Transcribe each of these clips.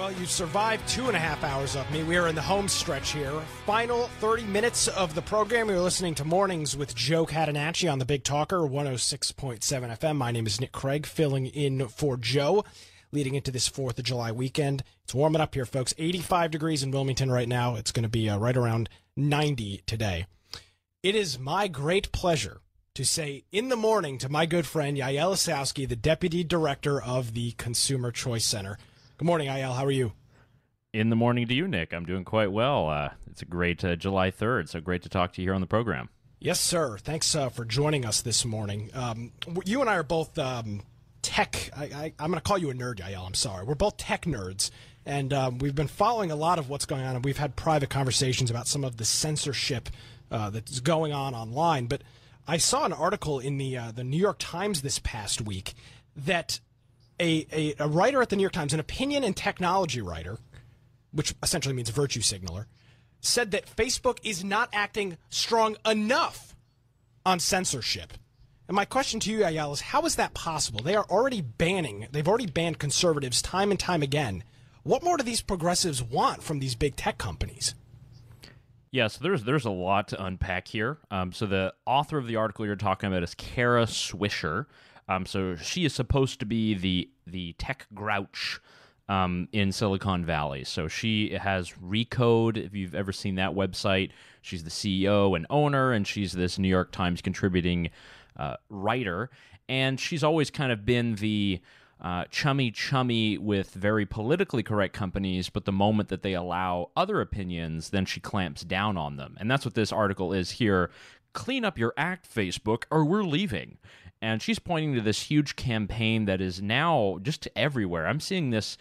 Well, you survived 2.5 hours of me. We are in the home stretch here. Final 30 minutes of the program. You're listening to Mornings with Joe Catanacci on The Big Talker, 106.7 FM. My name is Nick Craig, filling in for Joe, leading into this 4th of July weekend. It's warming up here, folks. 85 degrees in Wilmington right now. It's going to be right around 90 today. It is my great pleasure to say in the morning to my good friend Yaël Ossowski, the Deputy Director of the Consumer Choice Center. Good morning, Yael. How are you? In the morning to you, Nick. I'm doing quite well. It's a great July 3rd, so great to talk to you here on the program. Yes, sir. Thanks for joining us this morning. You and I are both tech. I'm going to call you a nerd, Yael. I'm sorry. We're both tech nerds, and we've been following a lot of what's going on, and we've had private conversations about some of the censorship that's going on online. But I saw an article in the New York Times this past week that a writer at the New York Times, an opinion and technology writer, which essentially means virtue signaler, said that Facebook is not acting strong enough on censorship. And my question to you, Yael, is how is that possible? They are already banning. They've already banned conservatives time and time again. What more do these progressives want from these big tech companies? Yeah, so there's a lot to unpack here. So the author of the article you're talking about is Kara Swisher. So she is supposed to be the tech grouch in Silicon Valley. So she has Recode, if you've ever seen that website. She's the CEO and owner, and she's this New York Times contributing writer. And she's always kind of been the chummy with very politically correct companies, but the moment that they allow other opinions, then she clamps down on them. And that's what this article is here. Clean up your act, Facebook, or we're leaving. And she's pointing to this huge campaign that is now just everywhere. I'm seeing this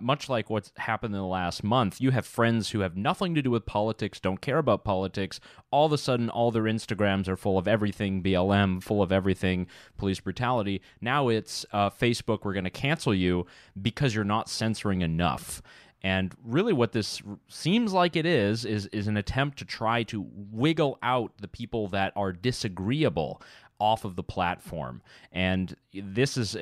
much like what's happened in the last month. You have friends who have nothing to do with politics, don't care about politics. All of a sudden, all their Instagrams are full of everything BLM, full of everything police brutality. Now it's Facebook, we're going to cancel you because you're not censoring enough. And really what this seems like it is an attempt to try to wiggle out the people that are disagreeable off of the platform. And this is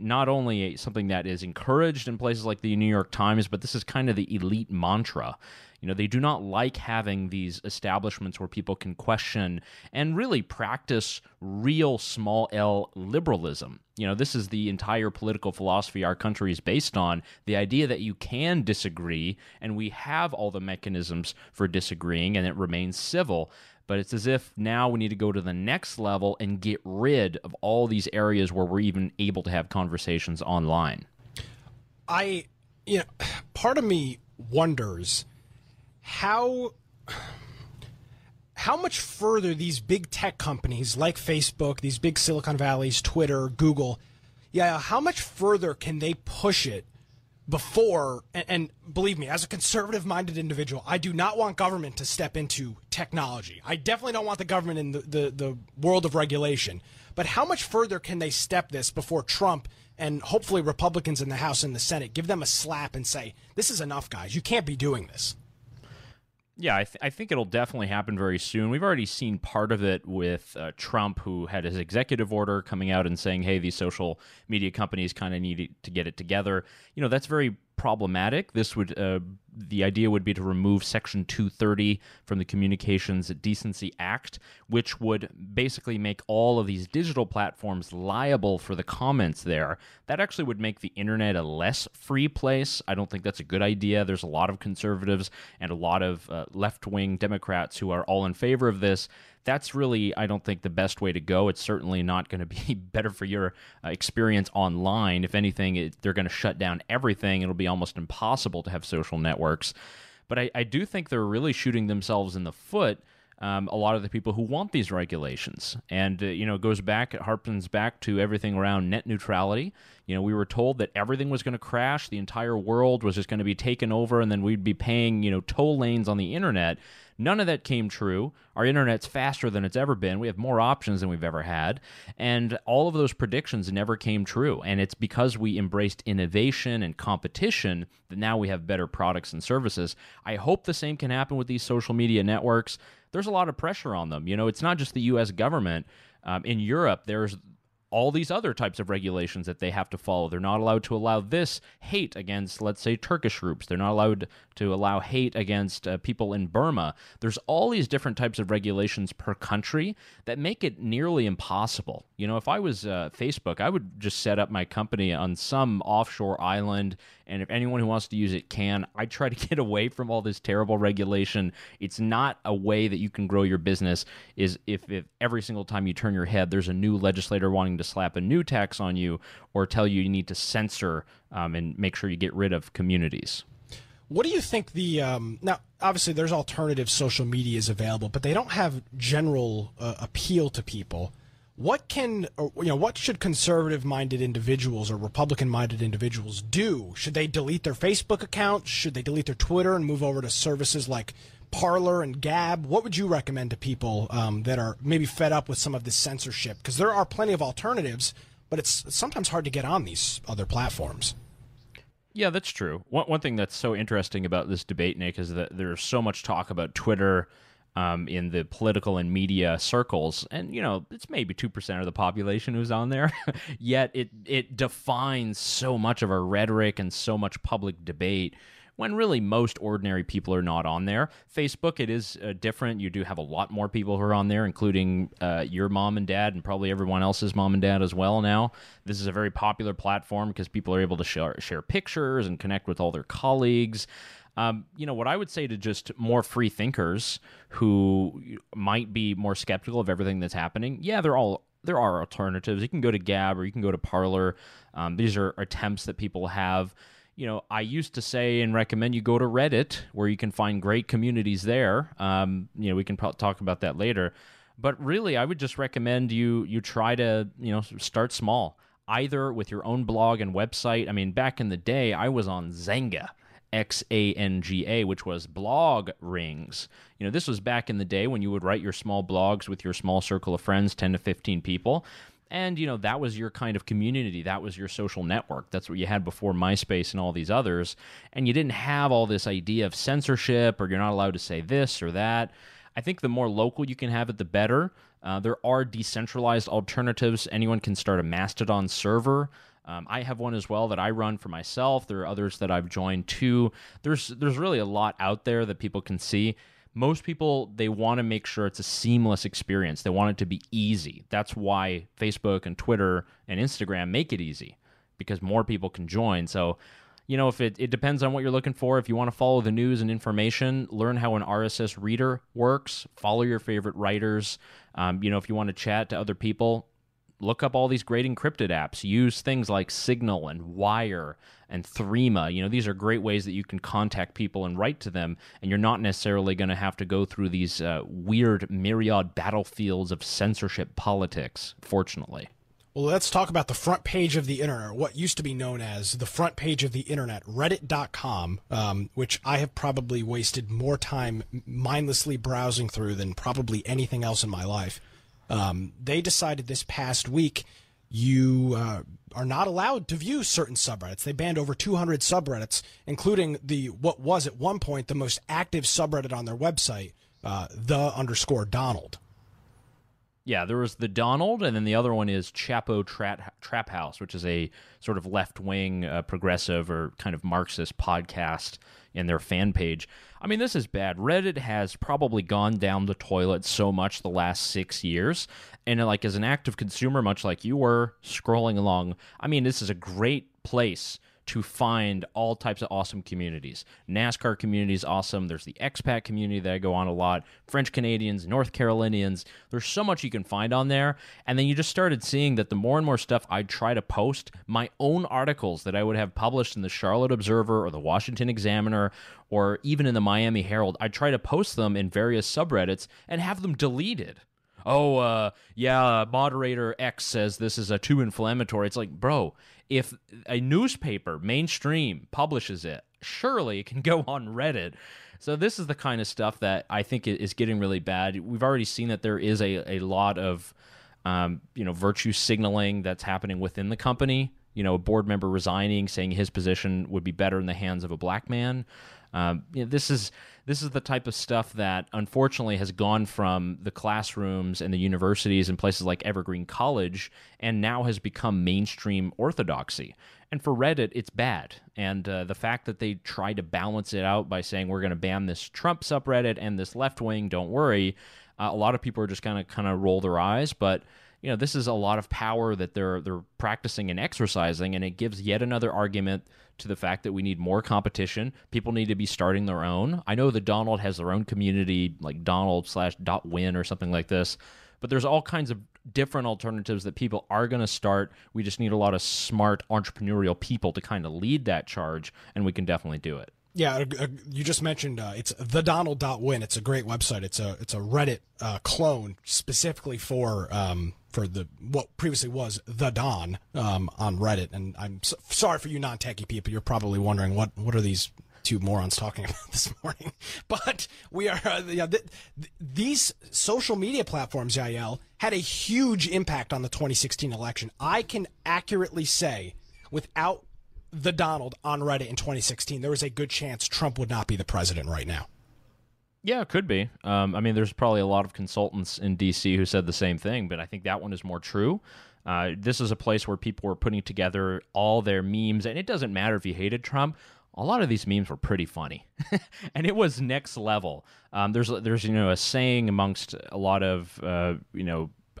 not only something that is encouraged in places like the New York Times, but this is kind of the elite mantra. You know, they do not like having these establishments where people can question and really practice real small L liberalism. You know, this is the entire political philosophy our country is based on, the idea that you can disagree, and we have all the mechanisms for disagreeing, and it remains civil. But it's as if now we need to go to the next level and get rid of all these areas where we're even able to have conversations online. Part of me wonders how much further these big tech companies like Facebook, these big Silicon Valleys, Twitter, Google, how much further can they push it before, and believe me, as a conservative-minded individual, I do not want government to step into technology. I definitely don't want the government in the world of regulation. But how much further can they step this before Trump and hopefully Republicans in the House and the Senate give them a slap and say, this is enough, guys. You can't be doing this. Yeah, I think it'll definitely happen very soon. We've already seen part of it with Trump, who had his executive order coming out and saying, hey, these social media companies kind of need to get it together. You know, that's very problematic. This would the idea would be to remove Section 230 from the Communications Decency Act, which would basically make all of these digital platforms liable for the comments there. That actually would make the internet a less free place. I don't think that's a good idea. There's a lot of conservatives and a lot of left-wing Democrats who are all in favor of this. That's really, I don't think, the best way to go. It's certainly not going to be better for your experience online. If anything, they're going to shut down everything. It'll be almost impossible to have social networks. But I do think they're really shooting themselves in the foot, a lot of the people who want these regulations. And, it harpens back to everything around net neutrality. You know, we were told that everything was going to crash. The entire world was just going to be taken over, and then we'd be paying, toll lanes on the internet. None of that came true. Our internet's faster than it's ever been. We have more options than we've ever had. And all of those predictions never came true. And it's because we embraced innovation and competition that now we have better products and services. I hope the same can happen with these social media networks. There's a lot of pressure on them. It's not just the U.S. government. In Europe, there's all these other types of regulations that they have to follow. They're not allowed to allow this hate against, let's say, Turkish groups. They're not allowed to allow hate against people in Burma. There's all these different types of regulations per country that make it nearly impossible. You know, if I was Facebook, I would just set up my company on some offshore island, and if anyone who wants to use it can. I try to get away from all this terrible regulation. It's not a way that you can grow your business, is if every single time you turn your head, there's a new legislator wanting to slap a new tax on you or tell you you need to censor and make sure you get rid of communities. What do you think the now, obviously, there's alternative social medias available, but they don't have general appeal to people. What can, you know, what should conservative-minded individuals or Republican-minded individuals do? Should they delete their Facebook account? Should they delete their Twitter and move over to services like Parler and Gab? What would you recommend to people that are maybe fed up with some of this censorship? Because there are plenty of alternatives, but it's sometimes hard to get on these other platforms. Yeah, that's true. One thing that's so interesting about this debate, Nick, is that there's so much talk about Twitter in the political and media circles, and you know, it's maybe 2% of the population who's on there, yet it defines so much of our rhetoric and so much public debate, when really most ordinary people are not on there. Facebook, it is different. You do have a lot more people who are on there, including your mom and dad, and probably everyone else's mom and dad as well now. This is a very popular platform because people are able to share pictures and connect with all their colleagues. You know, what I would say to just more free thinkers who might be more skeptical of everything that's happening, yeah, there are alternatives. You can go to Gab or you can go to Parler. These are attempts that people have. You know, I used to say and recommend you go to Reddit, where you can find great communities there. You know, we can talk about that later. But really, I would just recommend you try to, you know, start small, either with your own blog and website. I mean, back in the day, I was on Xanga. Xanga, which was blog rings. You know, this was back in the day when you would write your small blogs with your small circle of friends, 10 to 15 people. And, you know, that was your kind of community. That was your social network. That's what you had before MySpace and all these others. And you didn't have all this idea of censorship or you're not allowed to say this or that. I think the more local you can have it, the better. There are decentralized alternatives. Anyone can start a Mastodon server. I have one as well that I run for myself. There are others that I've joined too. There's really a lot out there that people can see. Most people, they want to make sure it's a seamless experience. They want it to be easy. That's why Facebook and Twitter and Instagram make it easy, because more people can join. So, you know, if it depends on what you're looking for. If you want to follow the news and information, learn how an RSS reader works, follow your favorite writers. You know, if you want to chat to other people, look up all these great encrypted apps. Use things like Signal and Wire and Threema. You know, these are great ways that you can contact people and write to them, and you're not necessarily going to have to go through these weird myriad battlefields of censorship politics, fortunately. Well, let's talk about the front page of the internet, what used to be known as the front page of the internet, reddit.com, which I have probably wasted more time mindlessly browsing through than probably anything else in my life. They decided this past week you are not allowed to view certain subreddits. They banned over 200 subreddits, including what was at one point the most active subreddit on their website, _Donald. Yeah, there was the Donald, and then the other one is Chapo Trap House, which is a sort of left-wing progressive or kind of Marxist podcast in their fan page. I mean, this is bad. Reddit has probably gone down the toilet so much the last 6 years. And like, as an active consumer, much like you were scrolling along, I mean, this is a great place to find all types of awesome communities. NASCAR community is awesome. There's the expat community that I go on a lot. French Canadians, North Carolinians. There's so much you can find on there. And then you just started seeing that the more and more stuff I'd try to post, my own articles that I would have published in the Charlotte Observer or the Washington Examiner or even in the Miami Herald, I'd try to post them in various subreddits and have them deleted. Oh, yeah, moderator X says this is too inflammatory. It's like, bro, if a newspaper, mainstream, publishes it, surely it can go on Reddit. So this is the kind of stuff that I think is getting really bad. We've already seen that there is a lot of, you know, virtue signaling that's happening within the company. a board member resigning, saying his position would be better in the hands of a black man. This is the type of stuff that unfortunately has gone from the classrooms and the universities and places like Evergreen College and now has become mainstream orthodoxy. And for Reddit, it's bad. And the fact that they try to balance it out by saying we're going to ban this Trump subreddit and this left wing, don't worry, a lot of people are just kind of roll their eyes. But this is a lot of power that they're practicing and exercising, and it gives yet another argument to the fact that we need more competition. People need to be starting their own. I know the Donald has their own community, like donald.win or something like this, but there's all kinds of different alternatives that people are going to start. We just need a lot of smart entrepreneurial people to kind of lead that charge, and we can definitely do it. Yeah, you just mentioned it's thedonald.win. It's a great website. It's a Reddit clone specifically for what previously was the Don on Reddit. And I'm sorry for you non-techie people. You're probably wondering what are these two morons talking about this morning. But we are these social media platforms, Yael, had a huge impact on the 2016 election. I can accurately say without the Donald on Reddit in 2016, there was a good chance Trump would not be the president right now. Yeah, it could be. I mean, there's probably a lot of consultants in D.C. who said the same thing, but I think that one is more true. This is a place where people were putting together all their memes, and it doesn't matter if you hated Trump. A lot of these memes were pretty funny, and it was next level. There's a saying amongst a lot of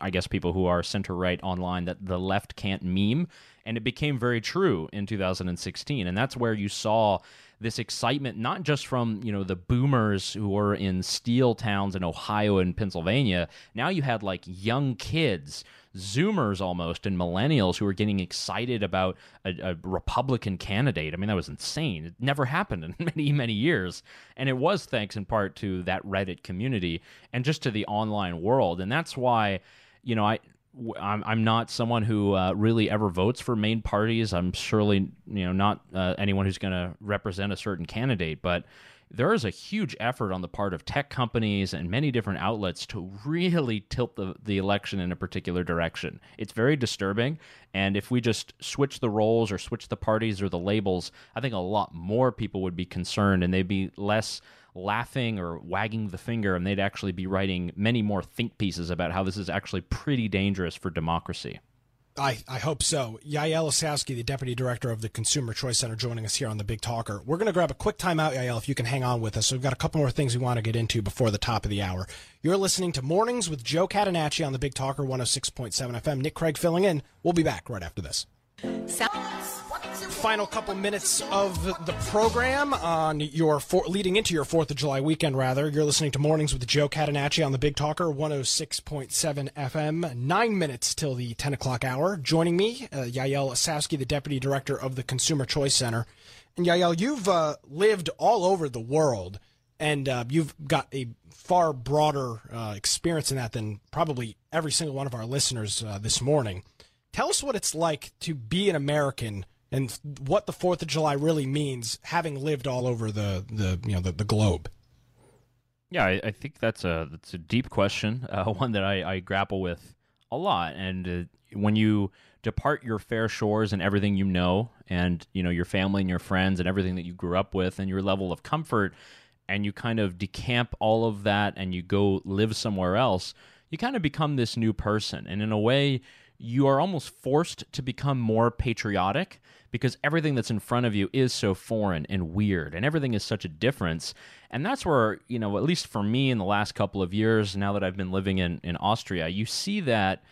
I guess people who are center-right online that the left can't meme, and it became very true in 2016. And that's where you saw this excitement, not just from the boomers who were in steel towns in Ohio and Pennsylvania. Now you had like young kids, Zoomers almost, and millennials who were getting excited about a Republican candidate. I mean, that was insane. It never happened in many, many years. And it was thanks in part to that Reddit community and just to the online world. And that's why, I'm not someone who really ever votes for main parties. I'm surely, not anyone who's going to represent a certain candidate, but there is a huge effort on the part of tech companies and many different outlets to really tilt the election in a particular direction. It's very disturbing, and if we just switch the roles or switch the parties or the labels, I think a lot more people would be concerned, and they'd be less laughing or wagging the finger, and they'd actually be writing many more think pieces about how this is actually pretty dangerous for democracy. I hope so. Yaël Ossowski, the Deputy Director of the Consumer Choice Center, joining us here on The Big Talker. We're going to grab a quick timeout, Yael, if you can hang on with us. We've got a couple more things we want to get into before the top of the hour. You're listening to Mornings with Joe Catanacci on The Big Talker, 106.7 FM. Nick Craig filling in. We'll be back right after this. Final couple minutes of the program on your leading into your 4th of July weekend, rather. You're listening to Mornings with Joe Catanacci on The Big Talker, 106.7 FM. 9 minutes till the 10 o'clock hour. Joining me, Yaël Ossowski, the Deputy Director of the Consumer Choice Center. And Yael, you've lived all over the world, and you've got a far broader experience in that than probably every single one of our listeners this morning. Tell us what it's like to be an American and what the 4th of July really means, having lived all over the globe. Yeah, I think that's a deep question, one that I grapple with a lot. And when you depart your fair shores and everything you know, and your family and your friends and everything that you grew up with and your level of comfort, and you kind of decamp all of that and you go live somewhere else, you kind of become this new person. And in a way, you are almost forced to become more patriotic because everything that's in front of you is so foreign and weird, and everything is such a difference. And that's where, at least for me in the last couple of years, now that I've been living in Austria, you see that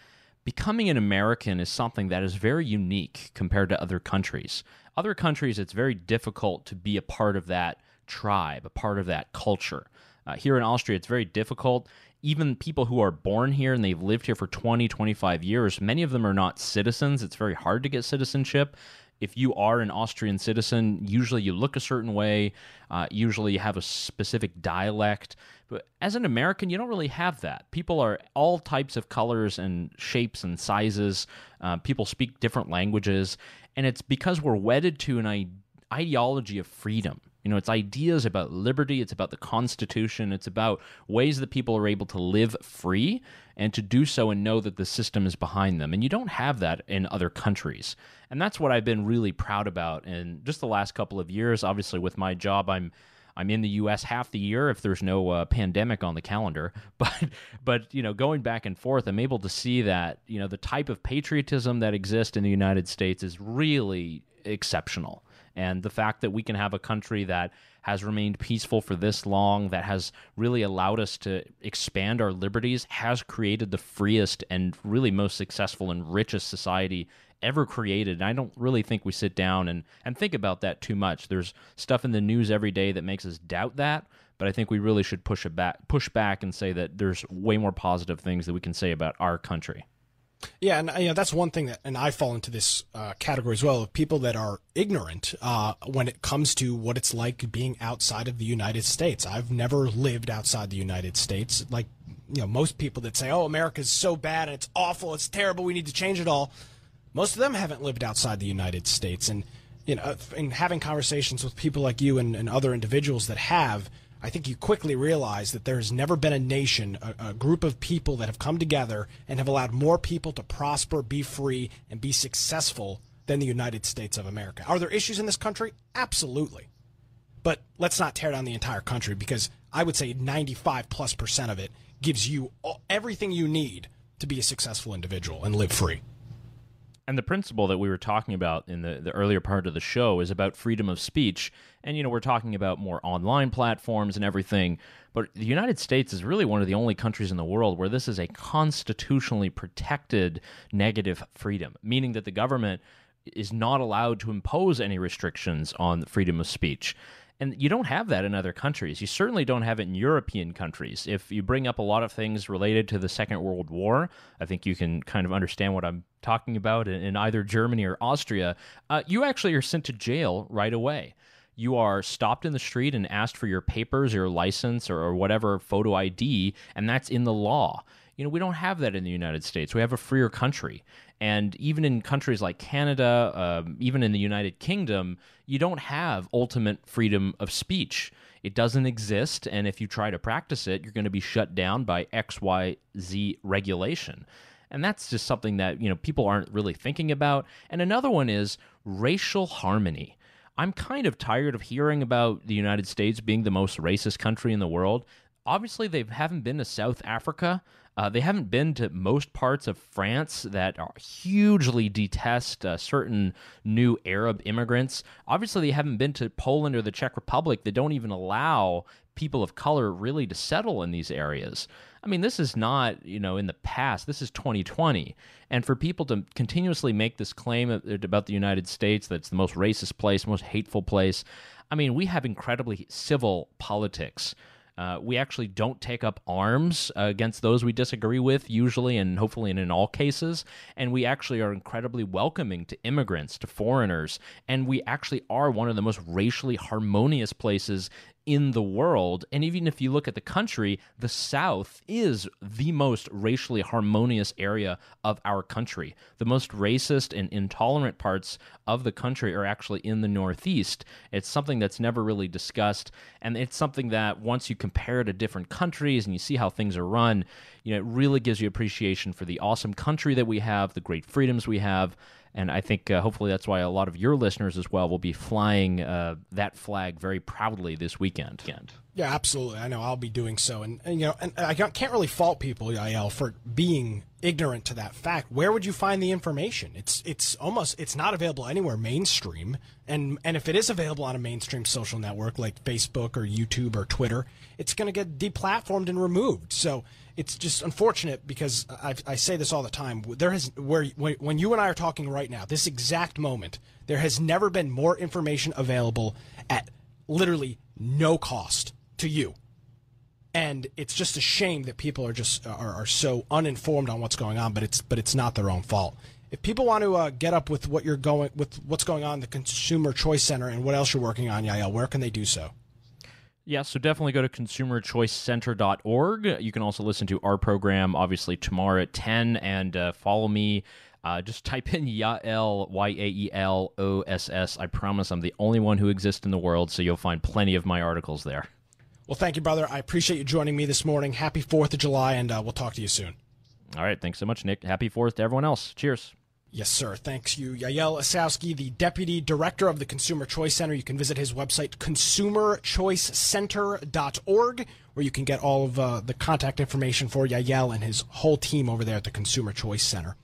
becoming an American is something that is very unique compared to other countries. Other countries, it's very difficult to be a part of that tribe, a part of that culture. Here in Austria, it's very difficult. Even people who are born here and they've lived here for 20, 25 years, many of them are not citizens. It's very hard to get citizenship. If you are an Austrian citizen, usually you look a certain way. Usually you have a specific dialect. But as an American, you don't really have that. People are all types of colors and shapes and sizes. People speak different languages. And it's because we're wedded to an ideology of freedom. You know, it's ideas about liberty, it's about the Constitution, it's about ways that people are able to live free and to do so and know that the system is behind them. And you don't have that in other countries. And that's what I've been really proud about in just the last couple of years. Obviously, with my job, I'm in the U.S. half the year if there's no pandemic on the calendar. But you know, going back and forth, I'm able to see that, you know, the type of patriotism that exists in the United States is really exceptional. And the fact that we can have a country that has remained peaceful for this long, that has really allowed us to expand our liberties, has created the freest and really most successful and richest society ever created. And I don't really think we sit down and think about that too much. There's stuff in the news every day that makes us doubt that, but I think we really should push back and say that there's way more positive things that we can say about our country. Yeah, and you know, that's one thing that, and I fall into this category as well, of people that are ignorant when it comes to what it's like being outside of the United States. I've never lived outside the United States. Like, you know, most people that say, "Oh, America's so bad and it's awful, it's terrible, we need to change it all." Most of them haven't lived outside the United States, and you know, in having conversations with people like you and other individuals that have, I think you quickly realize that there has never been a nation, a group of people that have come together and have allowed more people to prosper, be free, and be successful than the United States of America. Are there issues in this country? Absolutely. But let's not tear down the entire country, because I would say 95%+ of it gives you everything you need to be a successful individual and live free. And the principle that we were talking about in the earlier part of the show is about freedom of speech. And, you know, we're talking about more online platforms and everything. But the United States is really one of the only countries in the world where this is a constitutionally protected negative freedom, meaning that the government is not allowed to impose any restrictions on freedom of speech. And you don't have that in other countries. You certainly don't have it in European countries. If you bring up a lot of things related to the Second World War, I think you can kind of understand what I'm talking about in either Germany or Austria. You actually are sent to jail right away. You are stopped in the street and asked for your papers, your license, or whatever photo ID, and that's in the law. You know, we don't have that in the United States. We have a freer country. And even in countries like Canada, even in the United Kingdom, you don't have ultimate freedom of speech. It doesn't exist. And if you try to practice it, you're going to be shut down by X, Y, Z regulation. And that's just something that, you know, people aren't really thinking about. And another one is racial harmony. I'm kind of tired of hearing about the United States being the most racist country in the world. Obviously, they haven't been to South Africa. They haven't been to most parts of France that are hugely detest certain new Arab immigrants. Obviously, they haven't been to Poland or the Czech Republic. They don't even allow people of color really to settle in these areas. I mean, this is not, you know, in the past. This is 2020. And for people to continuously make this claim about the United States, that's the most racist place, most hateful place. I mean, we have incredibly civil politics. We actually don't take up arms against those we disagree with, usually and hopefully and in all cases. And we actually are incredibly welcoming to immigrants, to foreigners. And we actually are one of the most racially harmonious places in the world. And even if you look at the country, the South is the most racially harmonious area of our country. The most racist and intolerant parts of the country are actually in the Northeast. It's something that's never really discussed. And it's something that once you compare to different countries and you see how things are run, you know, it really gives you appreciation for the awesome country that we have, the great freedoms we have. And I think hopefully that's why a lot of your listeners as well will be flying that flag very proudly this weekend. Yeah, absolutely. I know I'll be doing so. And you know, and I can't really fault people, Yael, for being ignorant to that fact. Where would you find the information? It's not available anywhere mainstream. And if it is available on a mainstream social network like Facebook or YouTube or Twitter, it's going to get deplatformed and removed. So it's just unfortunate, because I say this all the time. When you and I are talking right now, this exact moment, there has never been more information available at literally no cost to you. And it's just a shame that people are just are so uninformed on what's going on, but it's not their own fault. If people want to get up with what's going on in the Consumer Choice Center and what else you're working on, Yael, where can they do so? Yeah, so definitely go to consumerchoicecenter.org. You can also listen to our program, obviously, tomorrow at 10, and follow me Just type in Yael, Yael Oss. I promise I'm the only one who exists in the world, so you'll find plenty of my articles there. Well, thank you, brother. I appreciate you joining me this morning. Happy 4th of July, and we'll talk to you soon. All right. Thanks so much, Nick. Happy 4th to everyone else. Cheers. Yes, sir. Thanks you, Yaël Ossowski, the Deputy Director of the Consumer Choice Center. You can visit his website, consumerchoicecenter.org, where you can get all of the contact information for Yaël and his whole team over there at the Consumer Choice Center.